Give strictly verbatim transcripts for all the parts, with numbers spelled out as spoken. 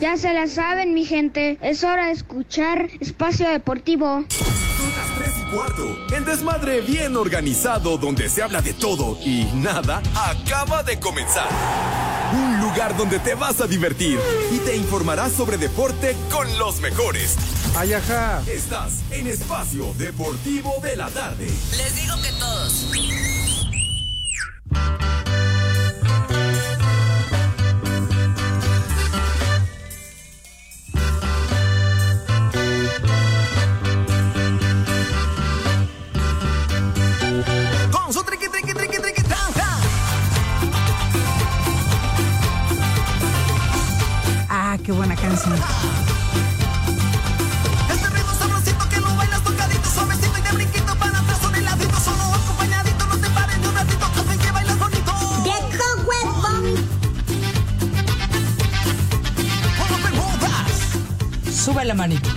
Ya se la saben, mi gente. Es hora de escuchar Espacio Deportivo. Son las tres y cuarto. El desmadre bien organizado donde se habla de todo y nada acaba de comenzar. Un lugar donde te vas a divertir y te informarás sobre deporte con los mejores. Ay, ajá. Estás en Espacio Deportivo de la Tarde. Les digo que todos. Qué buena canción. Este ritmo sabrosito que lo bailas tocadito, suavecito y de brinquito para atrás o de ladito, solo acompañadito, no te pares de un ratito, café que bailas bonito. Dejo huevo. O no te mudas. Sube la manito.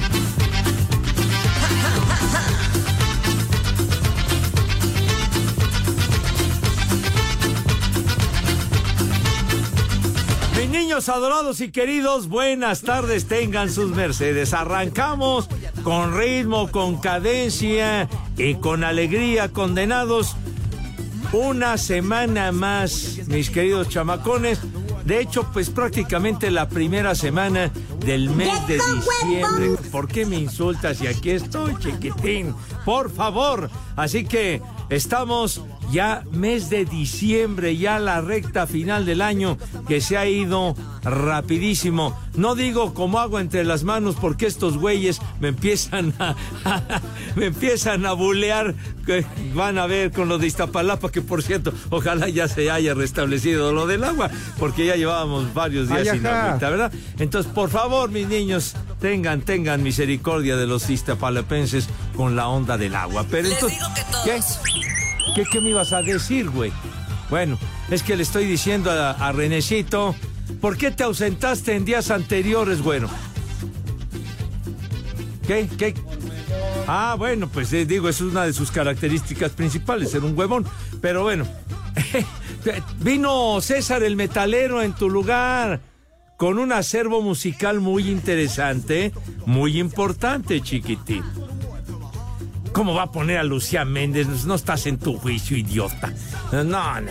Niños adorados y queridos, buenas tardes, tengan sus mercedes. Arrancamos con ritmo, con cadencia y con alegría, condenados. Una semana más, mis queridos chamacones. De hecho, pues prácticamente la primera semana del mes de diciembre. ¿Por qué me insultas? Y aquí estoy, chiquitín, por favor. Así que estamos ya mes de diciembre, ya la recta final del año que se ha ido rapidísimo. No digo como agua entre las manos porque estos güeyes me empiezan a, me empiezan a bulear. Van a ver con lo de Iztapalapa, que por cierto, ojalá ya se haya restablecido lo del agua, porque ya llevábamos varios días sin agüita, ¿verdad? Entonces, por favor, mis niños, tengan, tengan misericordia de los iztapalapenses con la onda del agua. Pero entonces, ¿qué? ¿Qué, ¿Qué me ibas a decir, güey? Bueno, es que le estoy diciendo a, a Renecito, ¿por qué te ausentaste en días anteriores, güero? ¿Qué? ¿Qué? Ah, bueno, pues eh, digo, es una de sus características principales, ser un huevón. Pero bueno, vino César el Metalero en tu lugar, con un acervo musical muy interesante, muy importante, chiquitín. ¿Cómo va a poner a Lucía Méndez? No estás en tu juicio, idiota. No, no, no.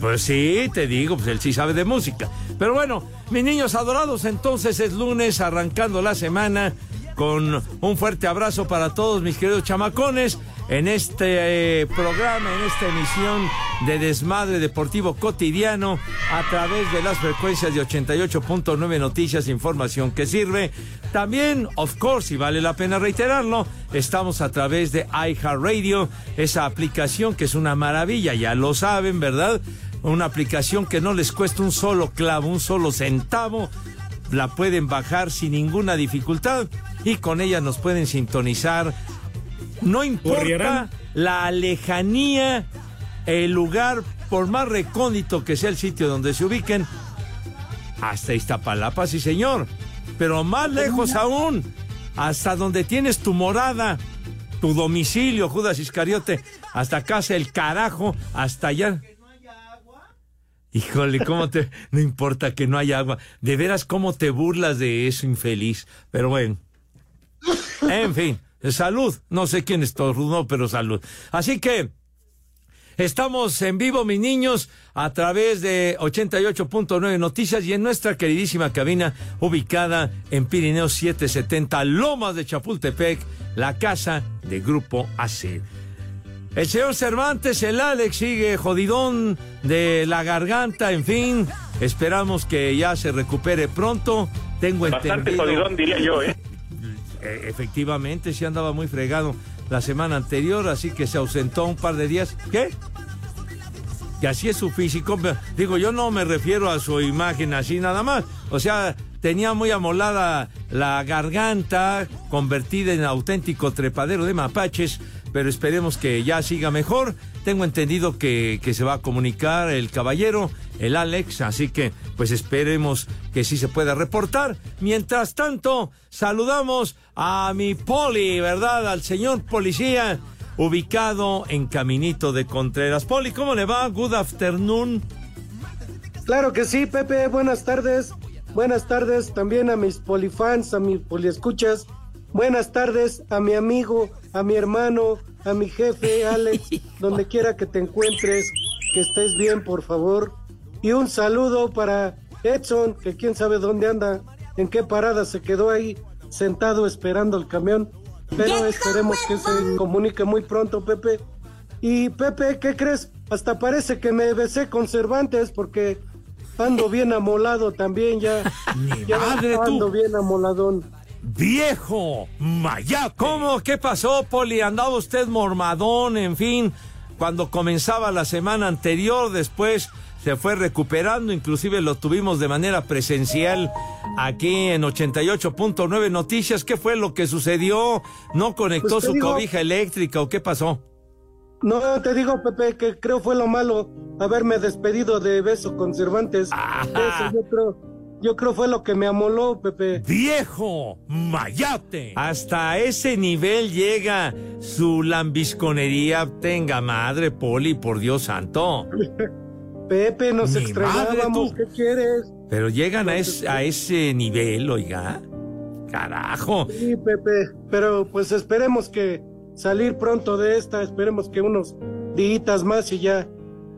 Pues sí, te digo, pues él sí sabe de música. Pero bueno, mis niños adorados, entonces es lunes, arrancando la semana, con un fuerte abrazo para todos mis queridos chamacones, en este eh, programa, en esta emisión de Desmadre Deportivo Cotidiano, a través de las frecuencias de ochenta y ocho punto nueve Noticias, información que sirve. También, of course, y vale la pena reiterarlo, estamos a través de iHeartRadio, esa aplicación que es una maravilla, ya lo saben, ¿verdad? Una aplicación que no les cuesta un solo clavo, un solo centavo, la pueden bajar sin ninguna dificultad y con ella nos pueden sintonizar, no importa ¿Borrieran? la lejanía, el lugar, por más recóndito que sea el sitio donde se ubiquen, hasta Iztapalapa, sí señor. Pero más lejos aún, hasta donde tienes tu morada, tu domicilio, Judas Iscariote, hasta casa el carajo, hasta allá. Híjole, cómo te... no importa que no haya agua. De veras, cómo te burlas de eso, infeliz. Pero bueno. En fin, salud. No sé quién estornudó, pero salud. Así que estamos en vivo, mis niños, a través de ochenta y ocho punto nueve Noticias y en nuestra queridísima cabina ubicada en Pirineos setecientos setenta, Lomas de Chapultepec, la casa de Grupo A C. El señor Cervantes, el Alex, sigue jodidón de la garganta, en fin, esperamos que ya se recupere pronto. Tengo entendido. Bastante jodidón, diría yo, ¿eh? Efectivamente, sí andaba muy fregado la semana anterior, así que se ausentó un par de días. ¿Qué? Y así es su físico. Digo, yo no me refiero a su imagen así nada más. O sea, tenía muy amolada la garganta, convertida en auténtico trepadero de mapaches, pero esperemos que ya siga mejor. Tengo entendido que, que se va a comunicar el caballero, el Alex, así que pues esperemos que sí se pueda reportar. Mientras tanto, saludamos a mi Poli, ¿verdad? Al señor policía, ubicado en Caminito de Contreras. Poli, ¿cómo le va? Good afternoon. Claro que sí, Pepe, buenas tardes. Buenas tardes también a mis polifans, a mis poliescuchas. Buenas tardes a mi amigo, a mi hermano, a mi jefe, Alex, donde quiera que te encuentres, que estés bien, por favor. Y un saludo para Edson, que quién sabe dónde anda, en qué parada se quedó ahí, sentado esperando el camión. Pero esperemos que se comunique muy pronto, Pepe. Y Pepe, ¿qué crees? Hasta parece que me besé con Cervantes, porque ando bien amolado también ya. Mi ya madre, ando tú. bien amoladón. ¡Viejo mayaco! ¿Cómo? ¿Qué pasó, Poli? Andaba usted mormadón, en fin, cuando comenzaba la semana anterior, después se fue recuperando, inclusive lo tuvimos de manera presencial aquí en ochenta y ocho punto nueve Noticias. ¿Qué fue lo que sucedió? ¿No conectó pues su digo, cobija eléctrica o qué pasó? No, te digo, Pepe, que creo fue lo malo haberme despedido de beso con Cervantes. Eso yo creo, yo creo fue lo que me amoló, Pepe. ¡Viejo mayate! Hasta ese nivel llega su lambisconería. Tenga madre, Poli, por Dios santo. Pepe, nos Mi extrañábamos, madre, ¿qué quieres? Pero llegan a, es, a ese nivel, oiga. ¡Carajo! Sí, Pepe, pero pues esperemos que salir pronto de esta, esperemos que unos días más y ya,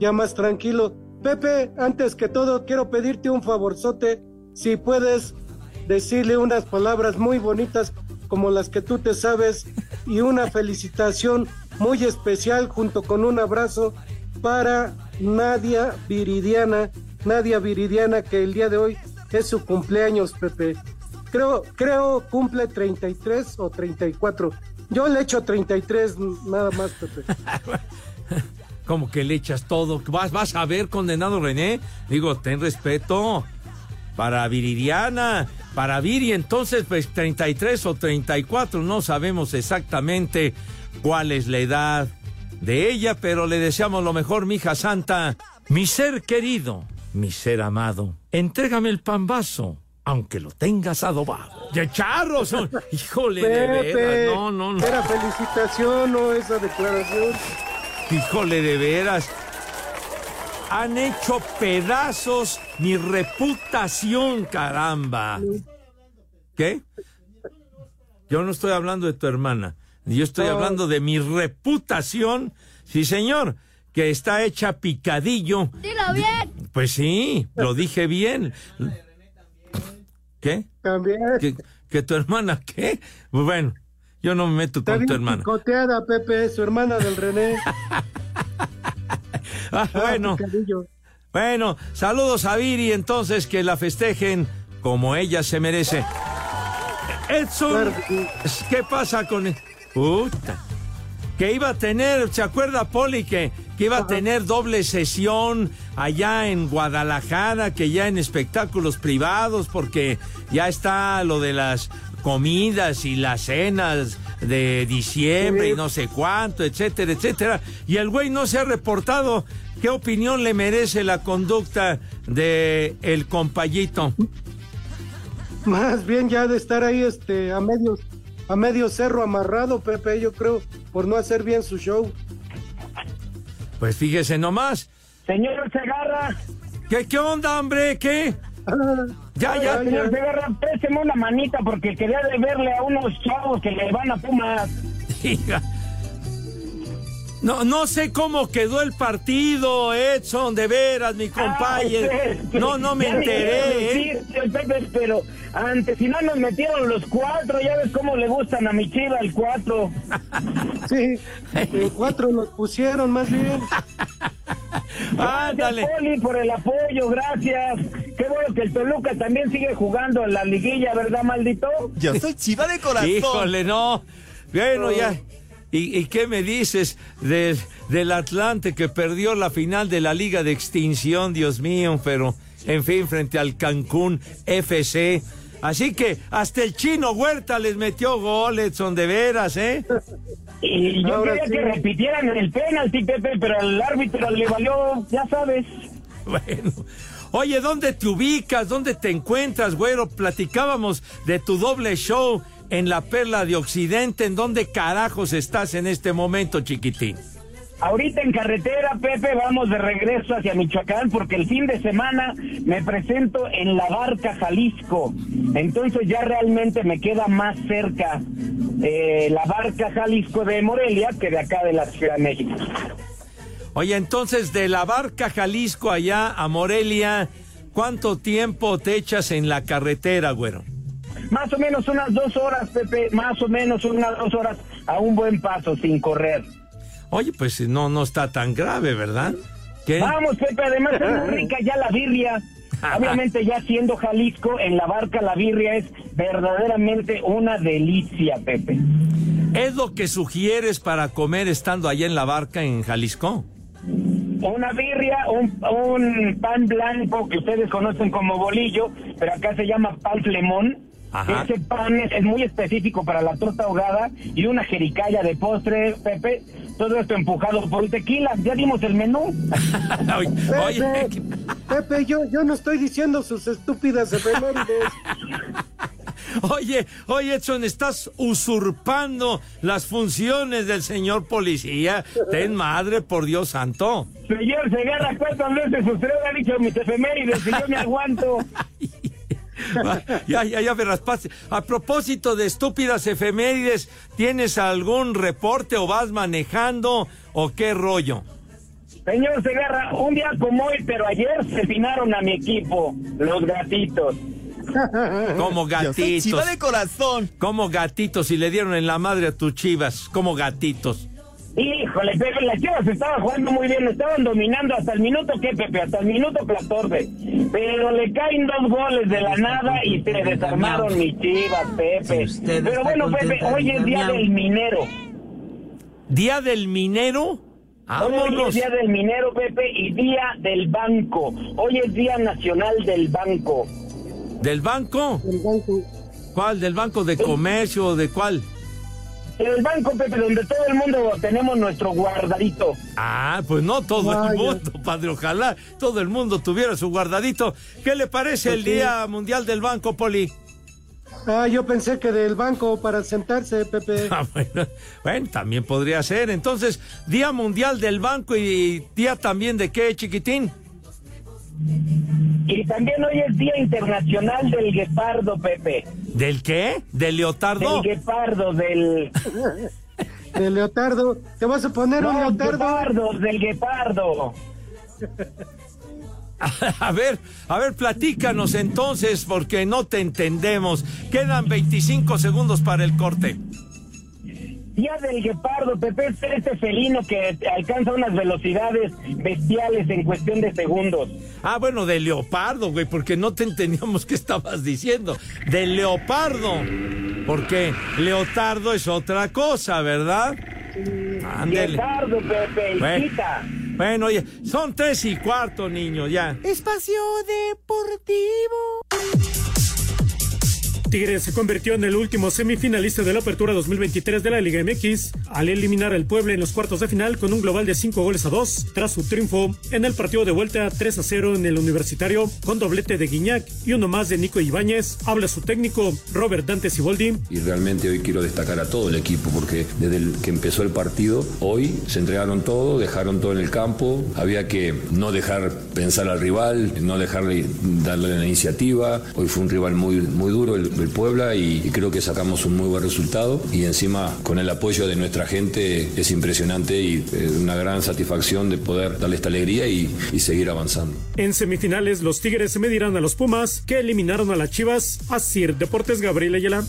ya más tranquilo. Pepe, antes que todo, quiero pedirte un favorzote, si puedes decirle unas palabras muy bonitas como las que tú te sabes y una felicitación muy especial junto con un abrazo para Nadia Viridiana, Nadia Viridiana, que el día de hoy es su cumpleaños, Pepe. Creo, creo cumple treinta y tres o treinta y cuatro. Yo le echo treinta y tres, nada más, Pepe. ¿Cómo que le echas todo? ¿Vas, vas a ver, condenado René? Digo, ten respeto para Viridiana, para Viri. Entonces, pues, treinta y tres o treinta y cuatro, no sabemos exactamente cuál es la edad de ella, pero le deseamos lo mejor, mi hija santa. Mi ser querido, mi ser amado, entrégame el pambazo, aunque lo tengas adobado. ¡De charros! ¡Híjole, Pepe, de veras! No, no, no. Era felicitación, no esa declaración. ¡Híjole, de veras! Han hecho pedazos mi reputación, caramba. ¿Qué? Yo no estoy hablando de tu hermana. Yo estoy no. hablando de mi reputación. Sí, señor, que está hecha picadillo. ¡Dilo bien! Pues sí, lo dije bien. ¿Qué? También. ¿Que, que tu hermana qué? Bueno, yo no me meto Está con bien tu hermana. Picoteada, Pepe, su hermana del René. ah, bueno. Ah, bueno, saludos a Viri, entonces, que la festejen como ella se merece. Edson, ¿qué pasa con él? Puta. Que iba a tener, ¿se acuerda, Poli, que, que iba a tener doble sesión allá en Guadalajara, que ya en espectáculos privados, porque ya está lo de las comidas y las cenas de diciembre y no sé cuánto, etcétera, etcétera? Y el güey no se ha reportado. ¿Qué opinión le merece la conducta de el compayito? Más bien ya de estar ahí este a medios. A medio cerro amarrado, Pepe, yo creo, por no hacer bien su show. Pues fíjese nomás. Señor Segarra. ¿Qué, qué onda, hombre? ¿Qué? ya, ya, ya. Señor Segarra, présteme una manita porque quería de verle a unos chavos que le van a Pumas. No, no sé cómo quedó el partido, Edson, de veras, mi compañero. Ah, sí, sí, no, no me enteré. Sí, sí, Pepe, pero antes, si no nos metieron los cuatro, ya ves cómo le gustan a mi Chiva el cuatro. Sí, el cuatro nos pusieron, más bien. Ándale. Gracias, Poli, por el apoyo, gracias. Qué bueno que el Toluca también sigue jugando en la liguilla, ¿verdad, maldito? Yo soy Chiva de corazón. Híjole, no. Bueno, ya. ¿Y, ¿Y qué me dices del, del Atlante que perdió la final de la Liga de Extinción? Dios mío, pero en fin, frente al Cancún F C. Así que hasta el Chino Huerta les metió goles, son de veras, ¿eh? Y yo Ahora quería sí. que repitieran el penalti, Pepe, pero al árbitro le valió, ya sabes. Bueno. Oye, ¿dónde te ubicas? ¿Dónde te encuentras, güero? Platicábamos de tu doble show en la Perla de Occidente. ¿En dónde carajos estás en este momento, chiquitín? Ahorita en carretera, Pepe, vamos de regreso hacia Michoacán porque el fin de semana me presento en La Barca, Jalisco. Entonces ya realmente me queda más cerca eh, La Barca, Jalisco de Morelia que de acá de la Ciudad de México. Oye, entonces de La Barca, Jalisco allá a Morelia, ¿cuánto tiempo te echas en la carretera, güero? Más o menos unas dos horas, Pepe, más o menos unas dos horas a un buen paso sin correr. Oye, pues no, no está tan grave, ¿verdad? ¿Qué? Vamos, Pepe, además es muy rica ya la birria. Obviamente ya siendo Jalisco, en La Barca la birria es verdaderamente una delicia, Pepe. ¿Es lo que sugieres para comer estando allá en La Barca, en Jalisco? Una birria, un, un pan blanco que ustedes conocen como bolillo, pero acá se llama pan flemón. Ajá. Ese pan es, es muy específico para la torta ahogada y una jericalla de postre, Pepe. Todo esto empujado por tequila. Ya dimos el menú. Oye, Pepe, oye. Pepe, yo, yo no estoy diciendo sus estúpidas efemérides. Oye, oye, Edson, estás usurpando las funciones del señor policía. Ten madre, por Dios santo. Señor Segarra, ¿cuántas veces usted ha dicho mis efemérides? Y yo me aguanto. Ya, ya, ya me raspaste. A propósito de estúpidas efemérides, ¿tienes algún reporte o vas manejando o qué rollo? Señor Segarra, un día como hoy, pero ayer se finaron a mi equipo, los gatitos. Como gatitos. Chiva de corazón. Como gatitos, y le dieron en la madre a tus Chivas, como gatitos. Híjole, Pepe, las Chivas estaban jugando muy bien, estaban dominando hasta el minuto, ¿qué, Pepe? Hasta el minuto catorce. Pero le caen dos goles de la nada y se desarmaron mis Chivas, Pepe. Pero bueno, Pepe, hoy es Día del Minero. ¿Día del Minero? ¡Vámonos! Hoy es Día del Minero, Pepe, y Día del Banco. Hoy es Día Nacional del Banco. ¿Del banco? Del banco. ¿Cuál? ¿Del Banco de Comercio o de cuál? El banco, Pepe, donde todo el mundo tenemos nuestro guardadito. Ah, pues no todo Vaya. el mundo, padre. Ojalá todo el mundo tuviera su guardadito. ¿Qué le parece el Día Mundial del Banco, Poli? Ah, yo pensé que del banco para sentarse, Pepe. Ah, bueno, bueno, también podría ser. Entonces, Día Mundial del Banco y Día también de qué, chiquitín. Y también hoy es Día Internacional del Guepardo, Pepe. ¿Del qué? ¿Del leotardo? Del guepardo, del... del leotardo. ¿Te vas a poner no, un leotardo? Guepardo, del guepardo. A ver, a ver, platícanos entonces, porque no te entendemos. Quedan veinticinco segundos para el corte. Día del guepardo, Pepe, es este felino que alcanza unas velocidades bestiales en cuestión de segundos. Ah, bueno, de leopardo, güey, porque no te entendíamos qué estabas diciendo. De leopardo, porque leotardo es otra cosa, ¿verdad? Ándele. Leopardo, Pepe, bueno, bueno, oye, son tres y cuarto, niño, ya. Espacio Deportivo. Tigres se convirtió en el último semifinalista de la Apertura dos mil veintitrés de la Liga M X al eliminar al Puebla en los cuartos de final con un global de cinco goles a dos tras su triunfo en el partido de vuelta tres a cero en el Universitario con doblete de Guiñac y uno más de Nico Ibáñez. Habla su técnico Robert Dante Siboldi. Y realmente hoy quiero destacar a todo el equipo porque desde el que empezó el partido hoy se entregaron todo, dejaron todo en el campo. Había que no dejar pensar al rival, no dejarle darle la iniciativa. Hoy fue un rival muy, muy duro el el Puebla y, y creo que sacamos un muy buen resultado y encima con el apoyo de nuestra gente es impresionante y eh, una gran satisfacción de poder darle esta alegría y, y seguir avanzando. En semifinales los Tigres se medirán a los Pumas que eliminaron a las Chivas. Así Deportes, Gabriel Ayala.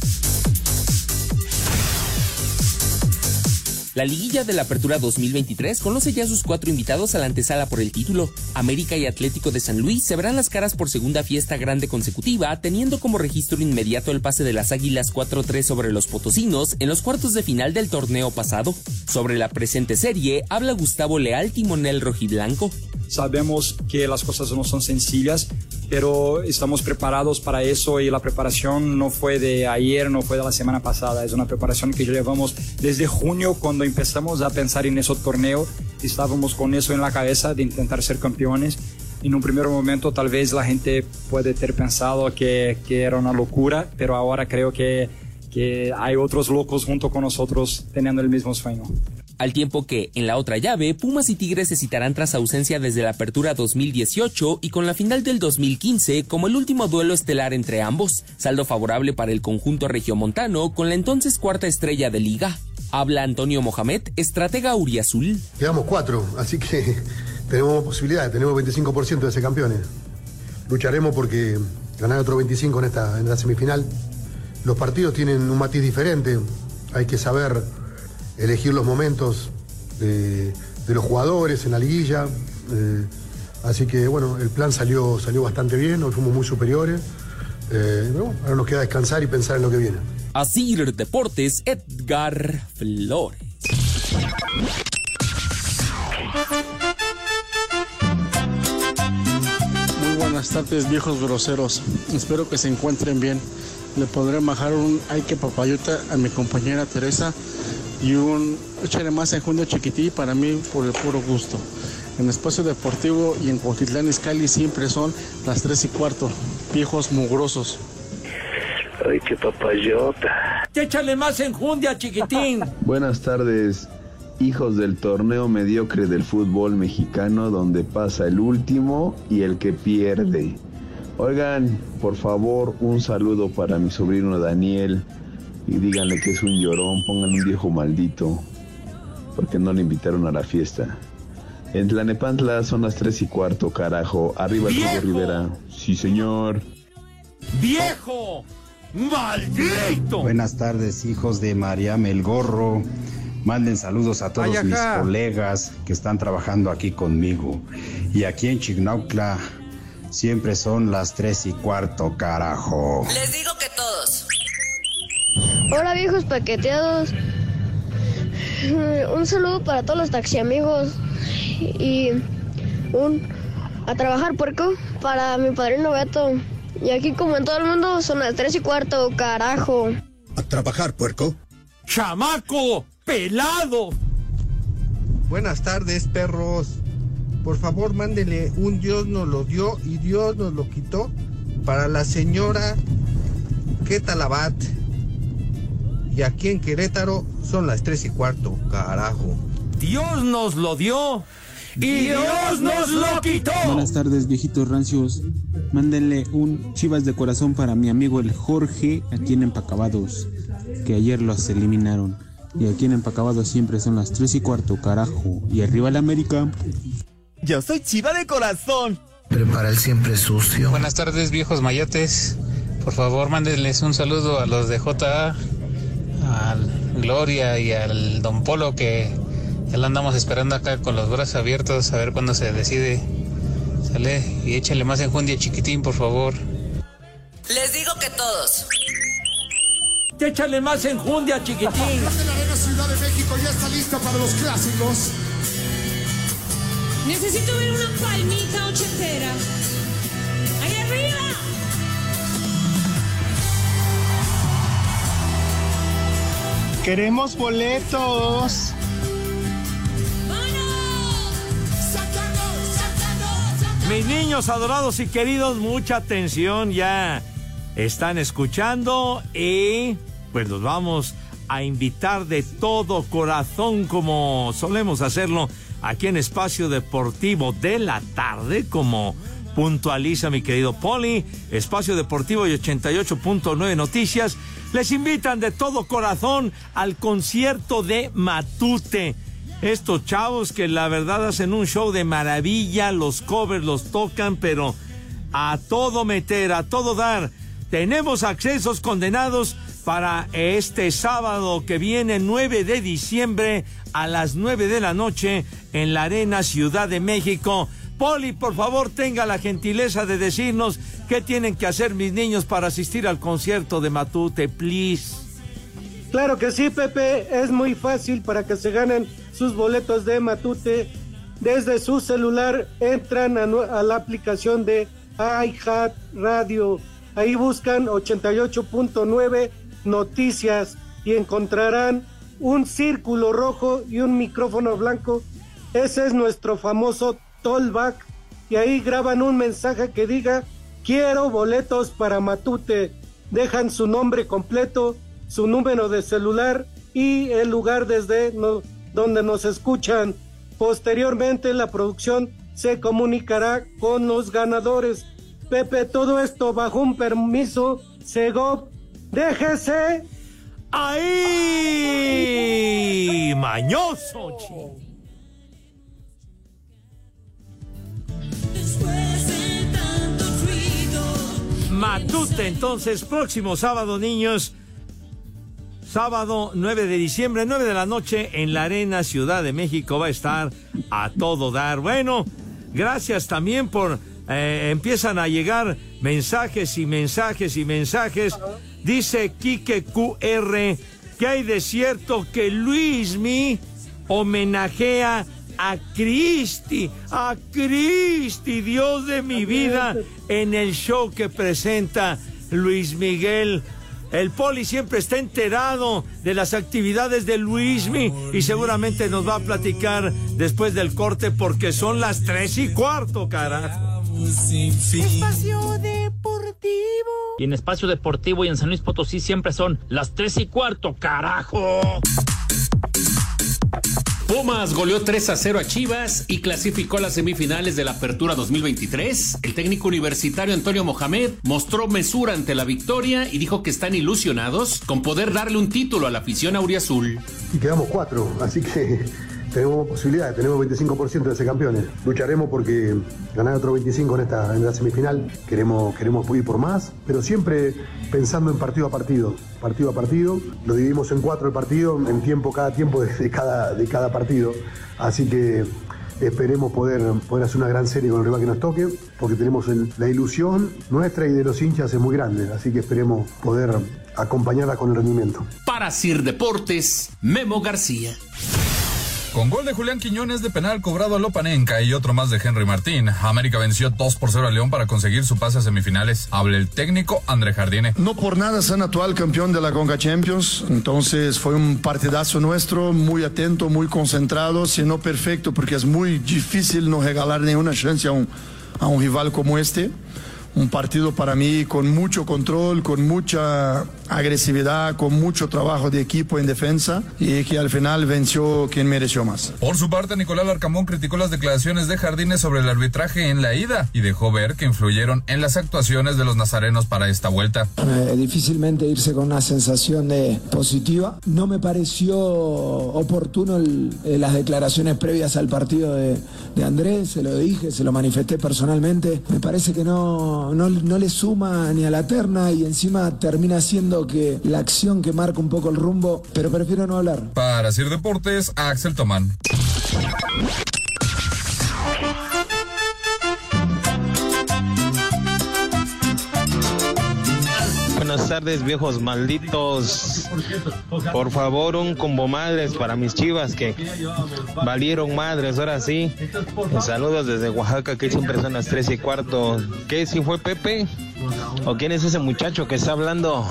La liguilla de la Apertura dos mil veintitrés conoce ya sus cuatro invitados a la antesala por el título. América y Atlético de San Luis se verán las caras por segunda fiesta grande consecutiva, teniendo como registro inmediato el pase de las Águilas cuatro tres sobre los potosinos en los cuartos de final del torneo pasado. Sobre la presente serie, habla Gustavo Leal, timonel rojiblanco. Sabemos que las cosas no son sencillas, pero estamos preparados para eso y la preparación no fue de ayer, no fue de la semana pasada. Es una preparación que llevamos desde junio cuando empezamos a pensar en ese torneo. Estábamos con eso en la cabeza de intentar ser campeones. En un primer momento tal vez la gente puede ter pensado que, que era una locura, pero ahora creo que, que hay otros locos junto con nosotros teniendo el mismo sueño. al tiempo que, en la otra llave, Pumas y Tigres se citarán tras ausencia desde la Apertura dos mil dieciocho y con la final del dos mil quince como el último duelo estelar entre ambos, saldo favorable para el conjunto regiomontano con la entonces cuarta estrella de Liga. Habla Antonio Mohamed, estratega auriazul. Quedamos cuatro, así que tenemos posibilidades, tenemos veinticinco por ciento de ser campeones. Lucharemos porque ganar otro veinticinco por ciento en esta en la semifinal. Los partidos tienen un matiz diferente, hay que saber elegir los momentos de, de los jugadores en la liguilla. Eh, así que bueno, el plan salió, salió bastante bien, hoy fuimos muy superiores. Eh, bueno, ahora nos queda descansar y pensar en lo que viene. Así Deportes, Edgar Flores. Muy buenas tardes, viejos groseros. Espero que se encuentren bien. Le podré bajar un ay que papayota a mi compañera Teresa y un échale más enjundia chiquití para mí por el puro gusto. En Espacio Deportivo y en Cuautitlán Izcalli siempre son las tres y cuarto, viejos mugrosos. Ay, qué papayota. Échale más enjundia, chiquitín. Buenas tardes, hijos del torneo mediocre del fútbol mexicano, donde pasa el último y el que pierde. Oigan, por favor, un saludo para mi sobrino Daniel y díganle que es un llorón, pongan un viejo maldito, porque no le invitaron a la fiesta. En Tlanepantla son las tres y cuarto, carajo. Arriba el Hugo Rivera. Sí, señor. ¡Viejo! ¡Maldito! Buenas tardes, hijos de María Melgorro. Manden saludos a todos Ayaca. Mis colegas que están trabajando aquí conmigo. Y aquí en Chignautla siempre son las tres y cuarto, carajo. Les digo que todos. Hola, viejos paqueteados. Un saludo para todos los taxiamigos. Y un a trabajar, puerco, para mi padrino Beto. Y aquí, como en todo el mundo, son las tres y cuarto, carajo. A trabajar, puerco. ¡Chamaco! ¡Pelado! Buenas tardes, perros. Por favor, mándele un Dios nos lo dio y Dios nos lo quitó para la señora Quetalabat. Y aquí en Querétaro son las tres y cuarto, carajo. Dios nos lo dio y Dios nos lo quitó. Buenas tardes, viejitos rancios. Mándenle un chivas de corazón para mi amigo el Jorge, aquí en Empacabados, que ayer los eliminaron. Y aquí en Empacabados siempre son las tres y cuarto, carajo. Y arriba el América. Yo soy chiva de corazón. Prepara el siempre sucio. Buenas tardes, viejos mayates. Por favor, mándenles un saludo a los de J A, al Gloria y al Don Polo, que ya lo andamos esperando acá con los brazos abiertos a ver cuándo se decide. Sale y échale más enjundia, chiquitín, por favor. Les digo que todos. Échale más enjundia, chiquitín. La Arena Ciudad de México ya está lista para los clásicos. Necesito ver una palmita ochentera. ¡Ahí arriba! ¡Queremos boletos! Mis niños adorados y queridos, mucha atención, ya están escuchando y pues los vamos a invitar de todo corazón, como solemos hacerlo aquí en Espacio Deportivo de la Tarde, como puntualiza mi querido Poli. Espacio Deportivo y ochenta y ocho punto nueve Noticias les invitan de todo corazón al concierto de Matute. Estos chavos que la verdad hacen un show de maravilla, los covers los tocan, pero a todo meter, a todo dar. Tenemos accesos condenados para este sábado que viene, nueve de diciembre, a las nueve de la noche, en la Arena Ciudad de México. Poli, por favor, tenga la gentileza de decirnos qué tienen que hacer mis niños para asistir al concierto de Matute, please. Claro que sí, Pepe, es muy fácil. Para que se ganen sus boletos de Matute, desde su celular entran a, a la aplicación de iHeartRadio. Ahí buscan ochenta y ocho punto nueve Noticias y encontrarán un círculo rojo y un micrófono blanco. Ese es nuestro famoso tollback, y ahí graban un mensaje que diga: quiero boletos para Matute. Dejan su nombre completo, su número de celular y el lugar desde, no, donde nos escuchan. Posteriormente la producción se comunicará con los ganadores. Pepe, todo esto bajo un permiso SEGOP. Déjese ahí, mañoso. Matute, entonces, próximo sábado, niños. Sábado nueve de diciembre, nueve de la noche, en la Arena Ciudad de México. Va a estar a todo dar. Bueno, gracias también por... Eh, empiezan a llegar mensajes y mensajes y mensajes. Dice Quique Q R que hay de cierto que Luismi homenajea a Cristi, a Cristi, Dios de mi vida, en el show que presenta Luis Miguel. El Poli siempre está enterado de las actividades de Luismi y seguramente nos va a platicar después del corte, porque son las tres y cuarto, carajo. Espacio Deportivo. Y en Espacio Deportivo y en San Luis Potosí siempre son las tres y cuarto, carajo. Pumas goleó tres a cero a Chivas y clasificó a las semifinales de la Apertura dos mil veintitrés. El técnico universitario Antonio Mohamed mostró mesura ante la victoria y dijo que están ilusionados con poder darle un título a la afición auriazul. Y quedamos cuatro, así que tenemos posibilidades, tenemos veinticinco por ciento de ser campeones. Lucharemos porque ganar otro veinticinco en esta en la semifinal. Queremos, queremos ir por más, pero siempre pensando en partido a partido. Partido a partido, lo dividimos en cuatro el partido, en tiempo, cada tiempo de, de, cada, de cada partido. Así que esperemos poder, poder hacer una gran serie con el rival que nos toque, porque tenemos el, la ilusión nuestra y de los hinchas es muy grande. Así que esperemos poder acompañarla con el rendimiento. Para Sir Deportes, Memo García. Con gol de Julián Quiñones de penal cobrado a Lopanenka y otro más de Henry Martín, América venció dos por cero a León para conseguir su pase a semifinales. Habla el técnico André Jardine. No por nada son actual campeón de la Conca Champions, entonces fue un partidazo nuestro, muy atento, muy concentrado, si no perfecto, porque es muy difícil no regalar ninguna chance a un, a un rival como este. Un partido para mí con mucho control, con mucha agresividad, con mucho trabajo de equipo en defensa, y que al final venció quien mereció más. Por su parte, Nicolás Larcamón criticó las declaraciones de Jardines sobre el arbitraje en la ida y dejó ver que influyeron en las actuaciones de los nazarenos para esta vuelta. Eh, difícilmente irse con una sensación de positiva. No me pareció oportuno el, eh, las declaraciones previas al partido de, de Andrés, se lo dije, se lo manifesté personalmente. Me parece que no... No, no le suma ni a la terna y encima termina siendo que la acción que marca un poco el rumbo, pero prefiero no hablar. Para Sir Deportes, Axel Tomán. Buenas tardes, viejos malditos. Por favor, un combo madres para mis Chivas que valieron madres, ahora sí. Saludos desde Oaxaca, que siempre son las tres y cuarto. ¿Qué, si fue Pepe? ¿O quién es ese muchacho que está hablando?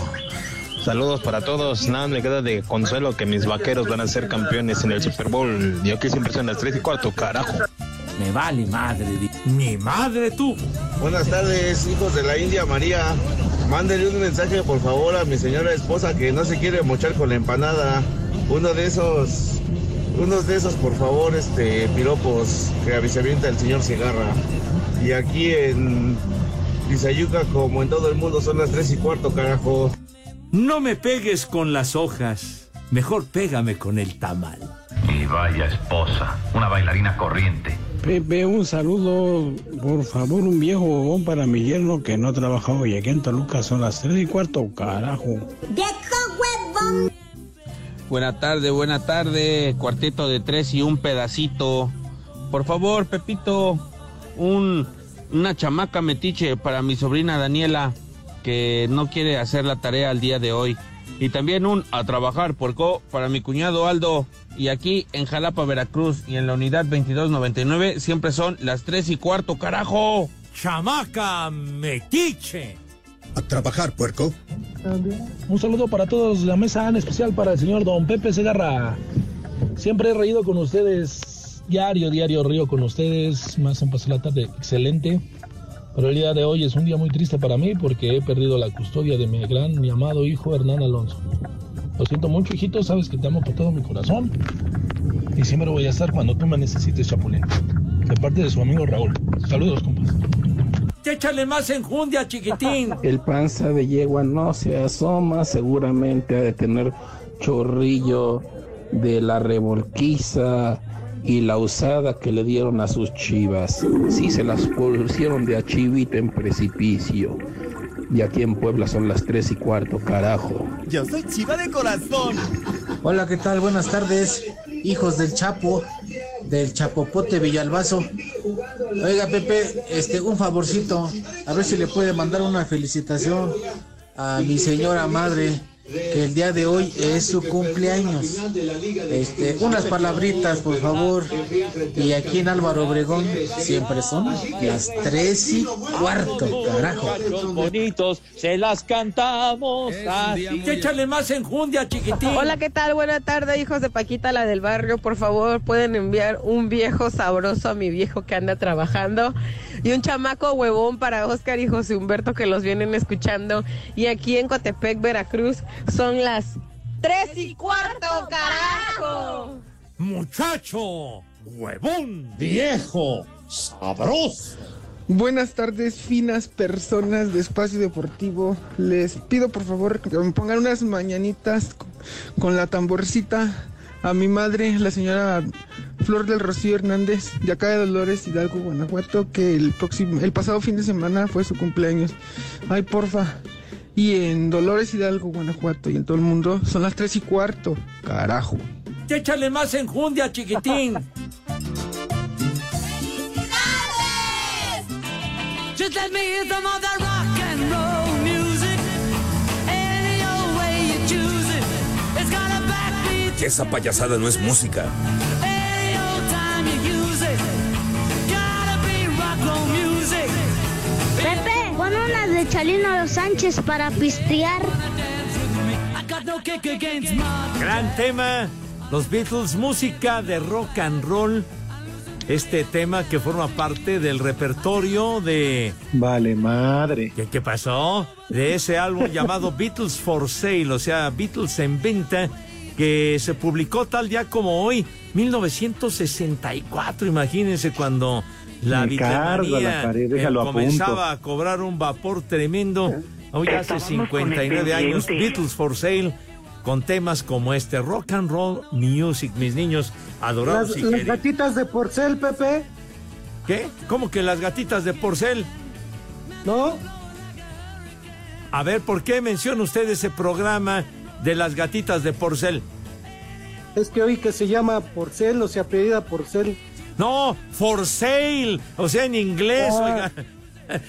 Saludos para todos. Nada, me queda de consuelo que mis vaqueros van a ser campeones en el Super Bowl. Y aquí siempre son las tres y cuarto, carajo. Me vale madre, ni madre tú. Buenas tardes, hijos de la India María. Mándele un mensaje, por favor, a mi señora esposa que no se quiere mochar con la empanada. Uno de esos, unos de esos, por favor, este piropos que se avienta el señor Segarra. Y aquí en Vizayuca, como en todo el mundo, son las tres y cuarto, carajo. No me pegues con las hojas, mejor pégame con el tamal. Y vaya esposa, una bailarina corriente. Pepe, un saludo, por favor, un viejo bobón para mi yerno que no ha trabajado y aquí en Toluca son las tres y cuarto, carajo. Buena tarde, buena tarde, cuarteto de tres y un pedacito. Por favor, Pepito, un, una chamaca metiche para mi sobrina Daniela que no quiere hacer la tarea al día de hoy. Y también un a trabajar, porco, para mi cuñado Aldo. Y aquí en Jalapa, Veracruz, y en la unidad veintidós noventa y nueve, siempre son las tres y cuarto, carajo. Chamaca metiche. A trabajar, puerco. Un saludo para todos de la mesa, en especial para el señor don Pepe Segarra. Siempre he reído con ustedes, diario, diario río con ustedes. Me hacen pasar la tarde excelente. Pero el día de hoy es un día muy triste para mí porque he perdido la custodia de mi gran, mi amado hijo Hernán Alonso. Lo siento mucho, hijito, sabes que te amo con todo mi corazón. y siempre voy a estar cuando tú me necesites, Chapulín. De parte de su amigo Raúl. Saludos, compas. Échale más enjundia, chiquitín. El panza de yegua no se asoma, seguramente ha de tener chorrillo de la revolquiza y la usada que le dieron a sus chivas. Sí, se las pusieron de achivita en precipicio. Y aquí en Puebla son las tres y cuarto, carajo. Yo soy chiva de corazón. Hola, ¿qué tal? Buenas tardes, hijos del Chapo, del Chapopote Villalbazo. Oiga, Pepe, este, un favorcito, a ver si le puede mandar una felicitación a mi señora madre, que el día de hoy es su cumpleaños. Este, unas palabritas, por favor. Y aquí en Álvaro Obregón siempre son las tres y cuarto, carajo. Bonitos, se las cantamos. Así. Échale más enjundia, chiquitín. Hola, ¿qué tal? Buenas tardes, hijos de Paquita, la del barrio. Por favor, pueden enviar un viejo sabroso a mi viejo que anda trabajando. Y un chamaco huevón para Oscar y José Humberto, que los vienen escuchando. Y aquí en Coatepec, Veracruz, son las tres y cuarto, carajo. Muchacho, huevón, viejo, sabroso. Buenas tardes, finas personas de Espacio Deportivo. Les pido por favor que me pongan unas mañanitas con la tamborcita a mi madre, la señora Flor del Rocío Hernández, de acá de Dolores Hidalgo, Guanajuato, que el próximo, el pasado fin de semana fue su cumpleaños. Ay, porfa. Y en Dolores Hidalgo, Guanajuato, y en todo el mundo, son las tres y cuarto, carajo. Échale más enjundia, chiquitín. Esa payasada no es música. Pon una de Chalino Sánchez para pistear. Gran tema, los Beatles, música de rock and roll. Este tema que forma parte del repertorio de... Vale, madre. ¿Qué, qué pasó? De ese álbum llamado Beatles for Sale, o sea, Beatles en venta, que se publicó tal día como hoy, mil novecientos sesenta y cuatro, imagínense cuando... La Villa María comenzaba a cobrar un vapor tremendo. Hoy hace cincuenta y nueve años, Beatles for Sale, con temas como este, rock and roll music, mis niños adorados. Las, y las gatitas de Porcel, Pepe. ¿Qué? ¿Cómo que las gatitas de Porcel? ¿No? A ver, ¿por qué menciona usted ese programa de las gatitas de Porcel? Es que hoy que se llama Porcel, o sea, apellida Porcel. No, for sale, o sea, en inglés, oh. Oiga.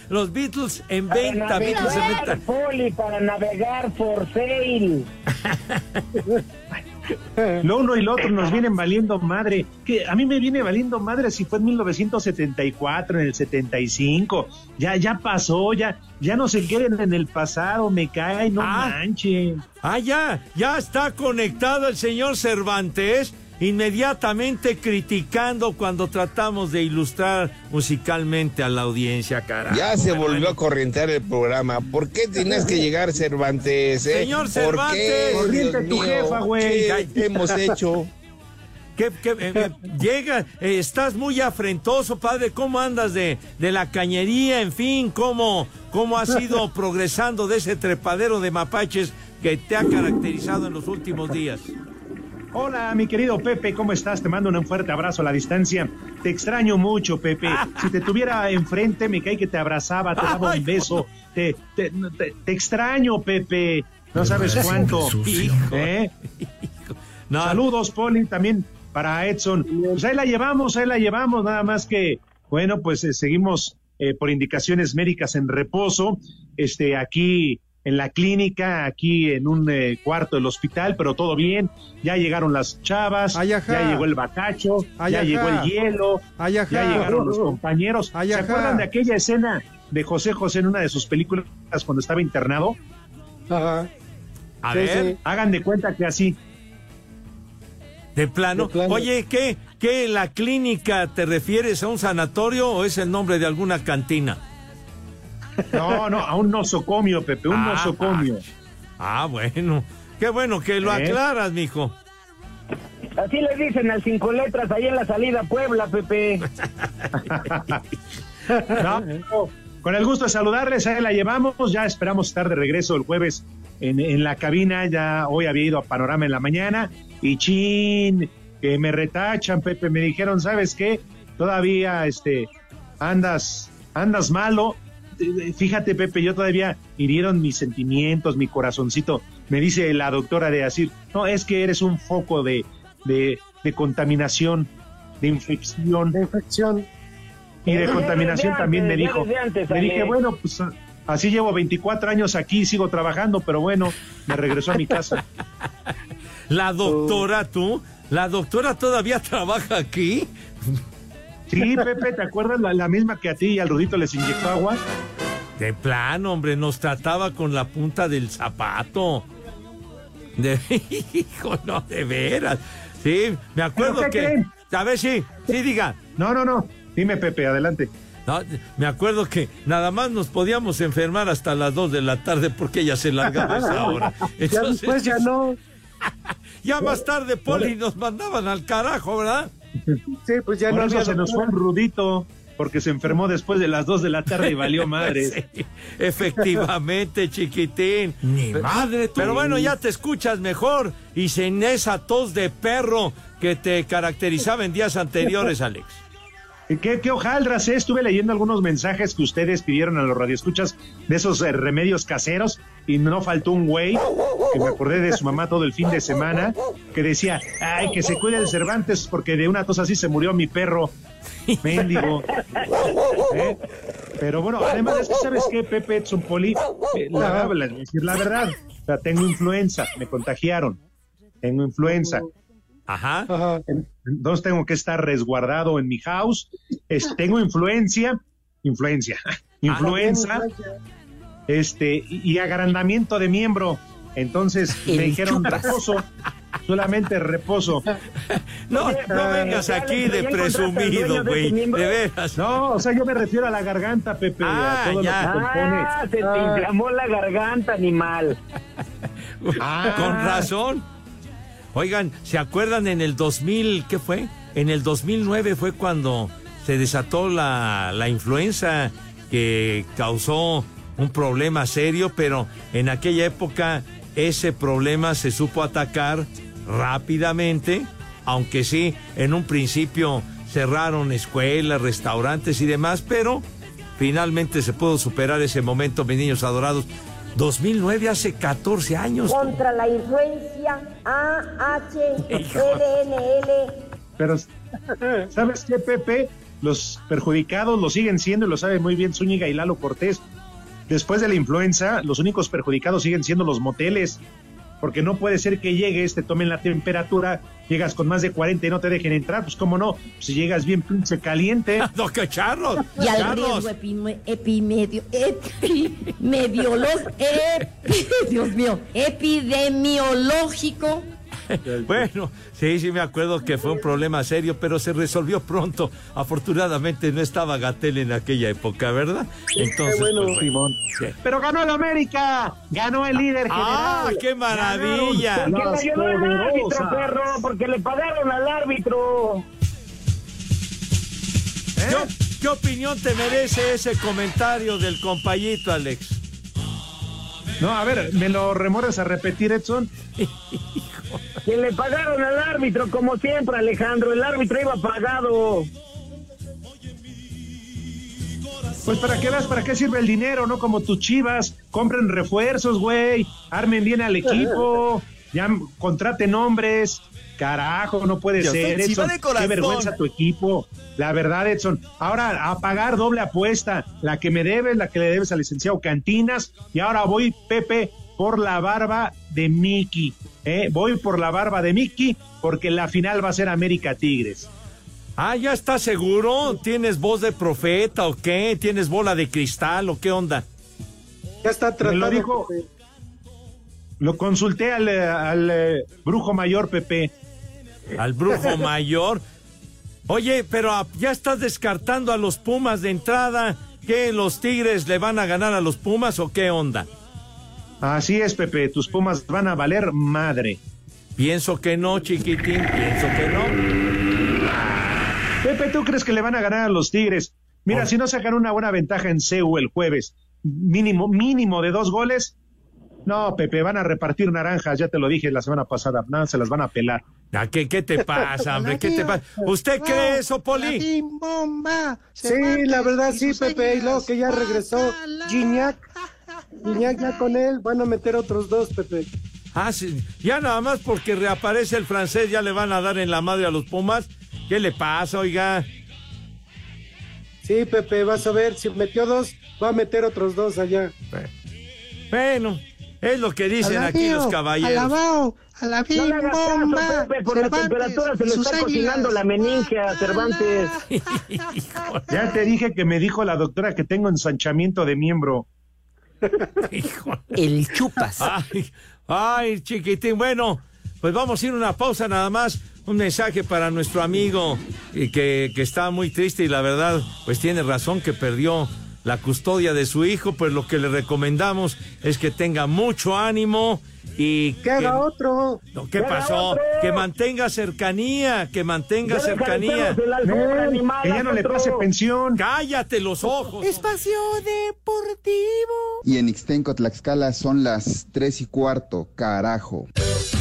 Los Beatles en venta, Beatles en venta. Poli, para navegar, for sale. Lo uno y lo otro nos vienen valiendo madre. Que a mí me viene valiendo madre si fue en mil novecientos setenta y cuatro, en el setenta y cinco. Ya, ya pasó, ya, ya no se queden en el pasado, me cae, no ah. manchen. Ah, ya, ya está conectado el señor Cervantes. Inmediatamente criticando cuando tratamos de ilustrar musicalmente a la audiencia, carajo. Ya se volvió a corrientear el programa. ¿Por qué tenías que llegar, Cervantes? Eh? Señor Cervantes, corriente tu jefa, güey. ¿Qué, ¿Qué hemos hecho? ¿Qué, qué, eh, llega, eh, estás muy afrentoso, padre. ¿Cómo andas de, de la cañería? En fin, ¿cómo, cómo has ido progresando de ese trepadero de mapaches que te ha caracterizado en los últimos días? Hola, mi querido Pepe, ¿cómo estás? Te mando un fuerte abrazo a la distancia. Te extraño mucho, Pepe. Si te tuviera enfrente, me cae que te abrazaba, te daba un beso. Te, te, te, te extraño, Pepe. No sabes cuánto. ¿Eh? No. Saludos, Poli, también para Edson. Pues ahí la llevamos, ahí la llevamos, nada más que, bueno, pues eh, seguimos eh, por indicaciones médicas en reposo. Este, aquí... en la clínica, aquí en un eh, cuarto del hospital, pero todo bien, ya llegaron las chavas, Ayajá. Ya llegó el bacacho, Ayajá. Ya llegó el hielo, Ayajá. Ya llegaron los compañeros. Ayajá. ¿Se acuerdan de aquella escena de José José en una de sus películas cuando estaba internado? Ajá. A sí, ver, sí. Hagan de cuenta que así. De plano. De plano. Oye, ¿qué, qué la clínica te refieres a un sanatorio o es el nombre de alguna cantina? No, no, a un nosocomio, Pepe, un ah, nosocomio. Ah, bueno, qué bueno que lo ¿Eh? aclaras, mijo. Así le dicen al cinco letras ahí en la salida a Puebla, Pepe. No, con el gusto de saludarles, ahí la llevamos, ya esperamos estar de regreso el jueves en, en la cabina, ya hoy había ido a Panorama en la mañana, y chin, que me retachan, Pepe, me dijeron, ¿sabes qué? Todavía este andas, andas malo, fíjate, Pepe, yo todavía hirieron mis sentimientos, mi corazoncito, me dice la doctora de Asir, no, es que eres un foco de, de, de contaminación, de infección. De infección. Y de contaminación también me dijo. Me dije, bueno, pues así llevo veinticuatro años aquí, sigo trabajando, pero bueno, me regresó a mi casa. ¿La doctora tú? ¿La doctora todavía trabaja aquí? Sí, Pepe, ¿te acuerdas la, la misma que a ti y al Rudito les inyectó agua? De plano, hombre, nos trataba con la punta del zapato. De... Hijo, no, de veras. Sí, me acuerdo que... Creen? A ver, sí, sí, diga. No, no, no. Dime, Pepe, adelante. No, me acuerdo que nada más nos podíamos enfermar hasta las dos de la tarde porque ella se largaba esa hora. Entonces, ya después ya no. Ya más tarde, Poli, nos mandaban al carajo, ¿verdad? Sí, pues ya por no. Eso había... se nos fue un Rudito porque se enfermó después de las dos de la tarde y valió madre. Sí, efectivamente, chiquitín. Ni madre tú. Pero bueno, ya te escuchas mejor y sin esa tos de perro que te caracterizaba en días anteriores, Alex. ¿Qué, qué hojaldras, eh? Estuve leyendo algunos mensajes que ustedes pidieron a los radioescuchas de esos eh, remedios caseros y no faltó un güey, que me acordé de su mamá todo el fin de semana, que decía, ay, que se cuide el Cervantes porque de una tos así se murió mi perro, mendigo. ¿Eh? Pero bueno, además es que, ¿sabes qué, Pepe, Edson, Poli? Eh, la, la, decir la verdad, o sea, tengo influenza, me contagiaron, tengo influenza. Ajá. Ajá. Entonces tengo que estar resguardado en mi house. Es, tengo influencia, influencia, ah, influenza, no, este y, y agrandamiento de miembro. Entonces me dijeron churras. Reposo, solamente reposo. No, no, no vengas aquí de presumido, güey. De, de veras. No, o sea, yo me refiero a la garganta, Pepe. Ah, a todo ya. Lo que compone. Ah, se ah. te inflamó la garganta, animal. Ah. Con razón. Oigan, ¿se acuerdan en el dos mil, qué fue? En el dos mil nueve fue cuando se desató la, la influenza que causó un problema serio, pero en aquella época ese problema se supo atacar rápidamente, aunque sí, en un principio cerraron escuelas, restaurantes y demás, pero finalmente se pudo superar ese momento, mis niños adorados. dos mil nueve, hace catorce años. Contra la influencia A H C D N L. Pero, ¿sabes qué, Pepe? Los perjudicados lo siguen siendo y lo sabe muy bien Zúñiga y Lalo Cortés. Después de la influenza, los únicos perjudicados siguen siendo los moteles. Porque no puede ser que llegues, te tomen la temperatura, llegas con más de cuarenta y no te dejen entrar. Pues, ¿cómo no? Si llegas bien pinche caliente. ¡No, qué charros! Y al riesgo epime, epimedio, epimediológico, epi, Dios mío, epidemiológico. Bueno, sí, sí me acuerdo que fue un problema serio, pero se resolvió pronto. Afortunadamente no estaba Gatell en aquella época, ¿verdad? Entonces, bueno, pues, Simón. Sí. Pero ganó el América, ganó el líder general. ¡Ah, qué maravilla! Porque le ayudó al árbitro, perro, porque le pagaron al árbitro. ¿Eh? ¿Qué, ¿Qué opinión te merece ese comentario del compañito, Alex? No, a ver, ¿me lo remueres a repetir, Edson? Que le pagaron al árbitro, como siempre, Alejandro. El árbitro iba pagado. Pues, ¿para qué vas? ¿Para qué sirve el dinero? No como tus Chivas. Compren refuerzos, güey. Armen bien al equipo. Ya contraten hombres. Carajo, no puede ser, Edson. Qué vergüenza tu equipo. La verdad, Edson. Ahora, a pagar doble apuesta. La que me debes, la que le debes al licenciado Cantinas. Y ahora voy, Pepe, por la barba de Mickey. Eh, voy por la barba de Mickey porque la final va a ser América Tigres. Ah, ¿ya estás seguro? ¿Tienes voz de profeta o qué? ¿Tienes bola de cristal o qué onda? Ya está tratando. Me lo dijo, lo consulté al, al, al brujo mayor, Pepe. ¿Al brujo mayor? Oye, pero ya estás descartando a los Pumas de entrada. ¿Qué, los Tigres le van a ganar a los Pumas o qué onda? Así es, Pepe, tus Pumas van a valer madre. Pienso que no, chiquitín, pienso que no. Pepe, ¿tú crees que le van a ganar a los Tigres? Mira, Por... si no sacan una buena ventaja en Seúl el jueves, mínimo, mínimo de dos goles, no, Pepe, van a repartir naranjas, ya te lo dije la semana pasada, nada, se las van a pelar. ¿A qué, qué te pasa, hombre? ¿Qué te pasa? ¿Usted cree eso, Poli? Sí, la verdad sí, Pepe, y luego que ya regresó Guiñac, Guiñac ya con él, van a meter otros dos, Pepe. Ah, sí, ya nada más porque reaparece el francés, ya le van a dar en la madre a los Pumas. ¿Qué le pasa, oiga? Sí, Pepe, vas a ver, si metió dos, va a meter otros dos allá. Bueno, es lo que dicen alabío, aquí los caballeros. Alabao, alabío, no bomba, Pepe, por Cervantes, la temperatura se le está águilas. Cocinando la meninge a Cervantes. Ya te dije que me dijo la doctora que tengo ensanchamiento de miembro. El chupas. Ay, ay, chiquitín. Bueno, pues vamos a ir a una pausa nada más. Un mensaje para nuestro amigo que, que está muy triste y la verdad, pues tiene razón, que perdió la custodia de su hijo. Pues lo que le recomendamos es que tenga mucho ánimo y que haga otro. No, ¿qué pasó? Otro. Que mantenga cercanía, que mantenga ya cercanía. No, que ya no le pase pensión. Cállate los ojos. Espacio Deportivo. Y en Ixtenco, Tlaxcala, son las tres y cuarto, carajo.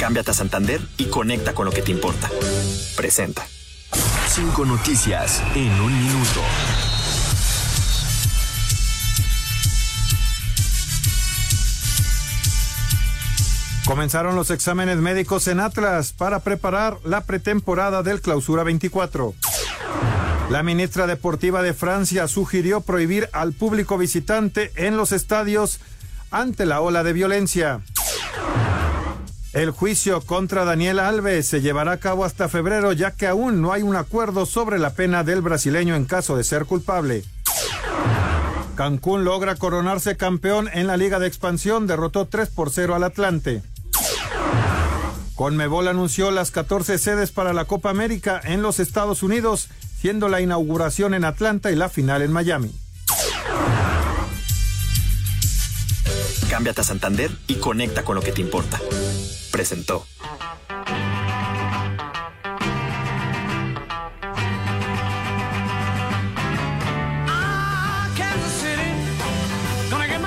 Cámbiate a Santander y conecta con lo que te importa. Presenta. Cinco noticias en un minuto. Comenzaron los exámenes médicos en Atlas para preparar la pretemporada del Clausura veinticuatro. La ministra deportiva de Francia sugirió prohibir al público visitante en los estadios ante la ola de violencia. El juicio contra Daniel Alves se llevará a cabo hasta febrero, ya que aún no hay un acuerdo sobre la pena del brasileño en caso de ser culpable. Cancún logra coronarse campeón en la Liga de Expansión, derrotó tres por cero al Atlante. Conmebol anunció las catorce sedes para la Copa América en los Estados Unidos, siendo la inauguración en Atlanta y la final en Miami. Cámbiate a Santander y conecta con lo que te importa. Presentó.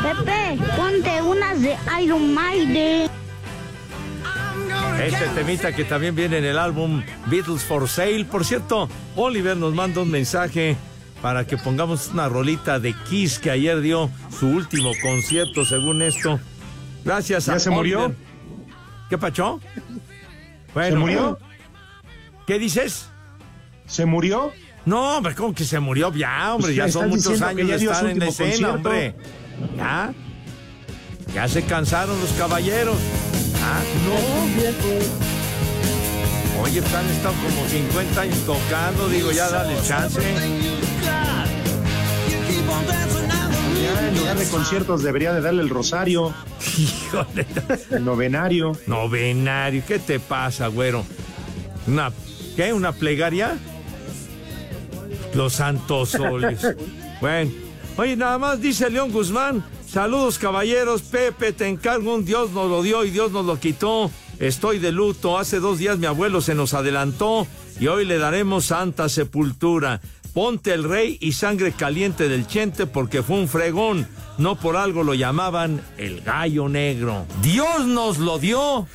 Pepe, ponte unas de Iron Maiden. Este temita que también viene en el álbum Beatles for Sale. Por cierto, Oliver nos manda un mensaje para que pongamos una rolita de Kiss, que ayer dio su último concierto, según esto. Gracias a ¿Ya se Oliver. Murió? ¿Qué pachó? Bueno, ¿se murió? ¿Qué dices? ¿Se murió? No, hombre, ¿cómo que se murió? Ya, hombre, pues ya, ya son muchos años de estar en escena, concierto. Hombre. ¿Ya? Ya se cansaron los caballeros. Ah, no. Oye, están, están como cincuenta años tocando. Digo, ya dale chance. Ya en lugar de conciertos debería de darle el rosario. Híjole. El novenario. Novenario. ¿Qué te pasa, güero? ¿Una, ¿Qué? ¿Una plegaria? Los santos soles. Bueno. Oye, nada más dice León Guzmán, saludos caballeros, Pepe, te encargo un Dios nos lo dio y Dios nos lo quitó, estoy de luto, hace dos días mi abuelo se nos adelantó y hoy le daremos santa sepultura, ponte el rey y sangre caliente del Chente porque fue un fregón, no por algo lo llamaban el gallo negro, Dios nos lo dio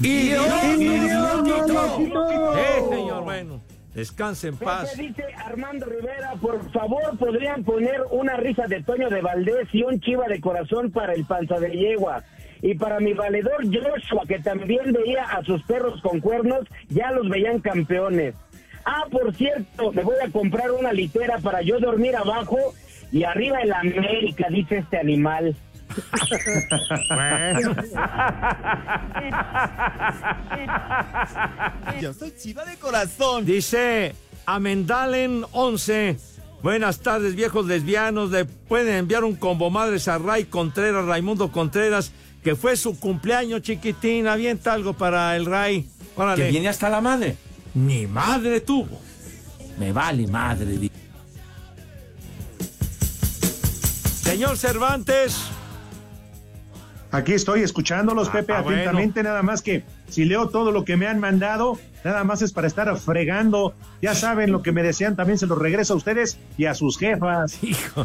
y Dios, Dios nos lo quitó, quitó. Eh, señor, bueno. Descanse en paz. Pepe, dice Armando Rivera, por favor, podrían poner una risa de Toño de Valdés y un chiva de corazón para el panza de yegua. Y para mi valedor Joshua, que también veía a sus perros con cuernos, ya los veían campeones. Ah, por cierto, me voy a comprar una litera para yo dormir abajo y arriba el América, dice este animal. Yo soy chiva de corazón. Dice Amendalen once. Buenas tardes, viejos lesbianos. Le pueden enviar un combo madres a Ray Contreras, Raimundo Contreras, que fue su cumpleaños, chiquitín. Avienta algo para el Ray. Órale. Que viene hasta la madre. Mi madre tuvo. Me vale madre. Señor Cervantes. Aquí estoy escuchándolos, ah, Pepe, ah, atentamente, bueno. Nada más que si leo todo lo que me han mandado, nada más es para estar fregando. Ya saben, lo que me desean también se lo regreso a ustedes y a sus jefas. Hijo.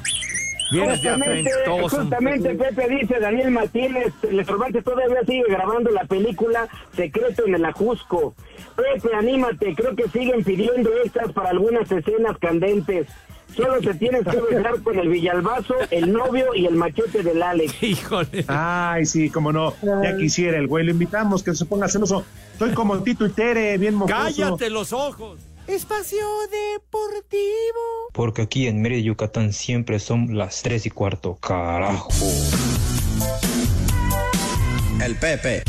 Justamente, todos justamente son... Pepe dice, Daniel Martínez, el Cervantes todavía sigue grabando la película Secreto en el Ajusco. Pepe, anímate, creo que siguen pidiendo estas para algunas escenas candentes. Solo te tienes que besar con el Villalbazo, el novio y el machete del Alex. Híjole. Ay, sí, cómo no. Ya quisiera el güey. Lo invitamos, que se ponga celoso. Estoy como Tito y Tere, bien mocoso. ¡Cállate los ojos! Espacio Deportivo. Porque aquí en Mérida, Yucatán, siempre son las tres y cuarto. ¡Carajo! El Pepe.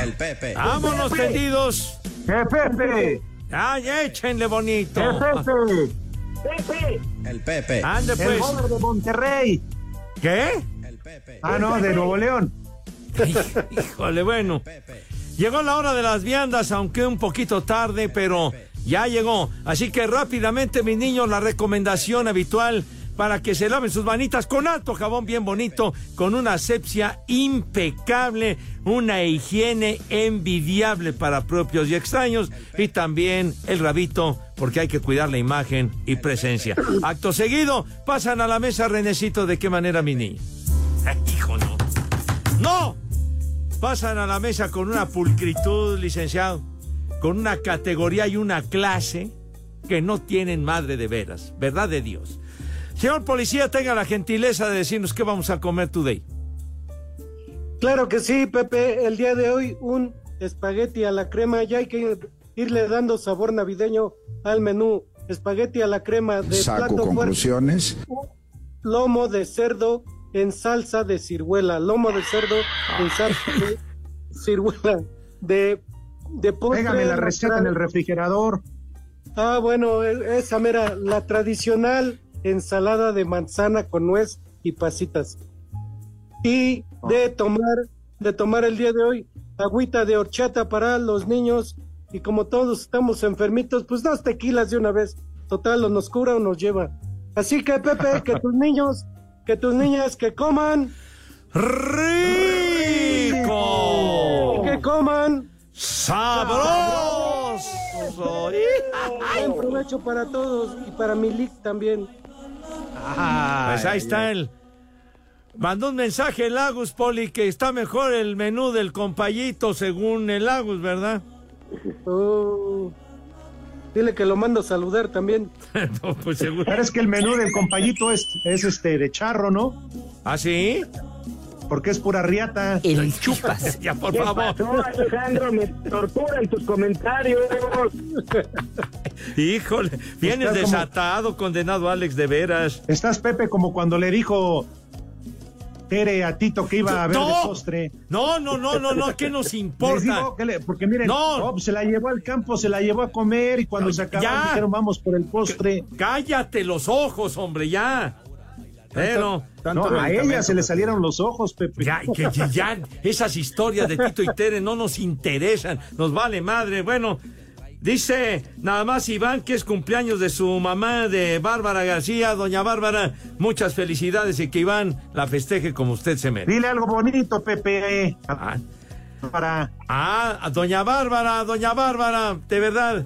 El Pepe. ¡Vámonos, Pepe. Tendidos! ¡El Pepe! ¡Ay, échenle bonito! ¡El Pepe! ¡Pepe! ¡El Pepe! ¡Ande, pues! ¡El joven de Monterrey! ¿Qué? ¡El Pepe! ¡Ah, no, de Nuevo León! Híjole, bueno. Pepe. Llegó la hora de las viandas, aunque un poquito tarde, pero ya llegó. Así que rápidamente, mis niños, la recomendación habitual para que se laven sus manitas con alto jabón bien bonito, con una asepsia impecable, una higiene envidiable para propios y extraños, y también el rabito, porque hay que cuidar la imagen y presencia. Acto seguido, pasan a la mesa, Renecito, ¿de qué manera, mi niño? Ay, hijo, no. ¡No! Pasan a la mesa con una pulcritud, licenciado, con una categoría y una clase que no tienen madre de veras, verdad de Dios. Señor policía, tenga la gentileza de decirnos qué vamos a comer today. Claro que sí, Pepe. El día de hoy, un espagueti a la crema. Ya hay que irle dando sabor navideño al menú. Espagueti a la crema de Saco plato conclusiones. Fuerte. Lomo de cerdo en salsa de ciruela. Lomo de cerdo en salsa de ciruela. De, de postre. Pégame la receta en el refrigerador. Ah, bueno, esa mera, la tradicional... ensalada de manzana con nuez y pasitas. Y de tomar, de tomar el día de hoy, agüita de horchata para los niños. Y como todos estamos enfermitos, pues dos tequilas de una vez. Total, o nos cura o nos lleva. Así que, Pepe, que tus niños, que tus niñas, que coman rico. Que coman sabroso. Buen provecho para todos y para Milik también. Ah, pues ahí está él. Mandó un mensaje el Agus, Poli, que está mejor el menú del compayito según el Agus, ¿verdad? Oh, dile que lo mando a saludar también. No, pues seguro. Pero es que el menú del compayito es, es este de charro, ¿no? ¿Ah, sí? Porque es pura riata. El chupas. Ya, por favor. No, Alejandro, me torturan tus comentarios. Híjole, vienes estás desatado, como... condenado, Alex, de veras. Estás, Pepe, como cuando le dijo Tere a Tito que iba a ver, no, de postre. No, no, no, no, no, ¿qué nos importa? Digo que le, porque miren, no. Oh, se la llevó al campo, se la llevó a comer y cuando no, se acabó dijeron vamos por el postre. C- cállate los ojos, hombre, ya. Pero tanto, no, a ella se le salieron los ojos, Pepe. Ya, que, que ya esas historias de Tito y Tere no nos interesan, nos vale madre. Bueno, dice nada más Iván que es cumpleaños de su mamá, de Bárbara García. Doña Bárbara, muchas felicidades y que Iván la festeje como usted se merece. Dile algo bonito, Pepe. Ah, para... ah, doña Bárbara, doña Bárbara, de verdad,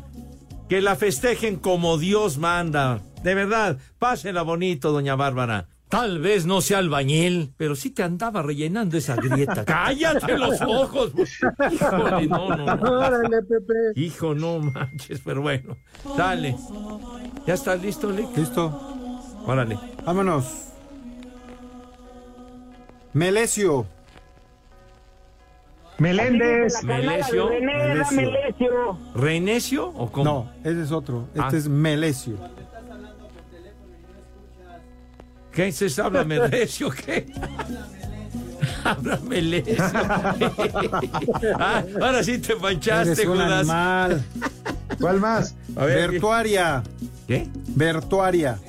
que la festejen como Dios manda. De verdad, pásela bonito, doña Bárbara. Tal vez no sea albañil, pero sí te andaba rellenando esa grieta. ¡Cállate los ojos! Híjole, no, no, no. Órale, Pepe. Hijo, no manches, pero bueno. Dale. ¿Ya estás listo, Lick? Listo. Órale. Vámonos. Melesio. Meléndez. Melesio. Melesio. ¿Renecio o cómo? No, ese es otro. Este ah. es Melesio. ¿Qué se habla? ¿Háblame recio? ¿Qué? Háblame recio. Ah, ahora sí te manchaste, Judas. Mal. ¿Cuál más? A ver, Bertuaria. ¿Qué? Bertuaria.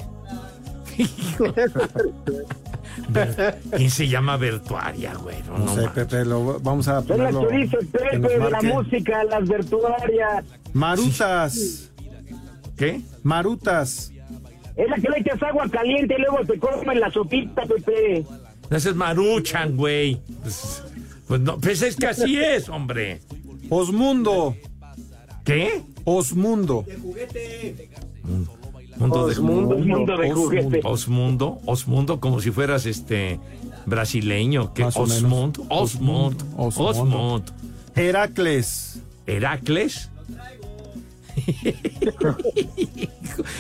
¿Quién se llama Bertuaria, güey? No, no sé, Pepe, lo, vamos a ponerlo. Son las chorizas, Pepe, de la música, las Bertuarias. Marutas. Sí. ¿Qué? Marutas. Es la que le echas agua caliente y luego te comen la sopita, Pepe. No seas maruchan, güey. Pues, pues, no, pues es que así es, hombre. Osmundo. ¿Qué? Osmundo. De juguete. Mundo de Osmundo, Osmundo, de Osmundo, Osmundo, Osmundo, como si fueras este brasileño, que Osmundo, Osmundo, Osmundo. Heracles. Heracles.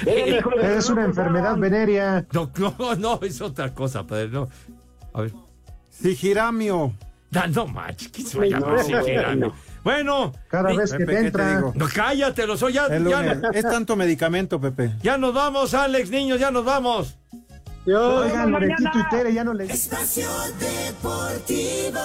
Es una enfermedad venérea. No, no, no, es otra cosa, padre. No. A ver. Sigiramio. No, no manches, que se vaya a Sigiramio. Bueno, cada vez Pepe, que te entra, te digo. No, cállate, lo soy ya, ya no. Es tanto medicamento, Pepe. Ya nos vamos, Alex, niños, ya nos vamos. Yo, oigan, Loretito y Tere, ya no les. Espacio Deportivo.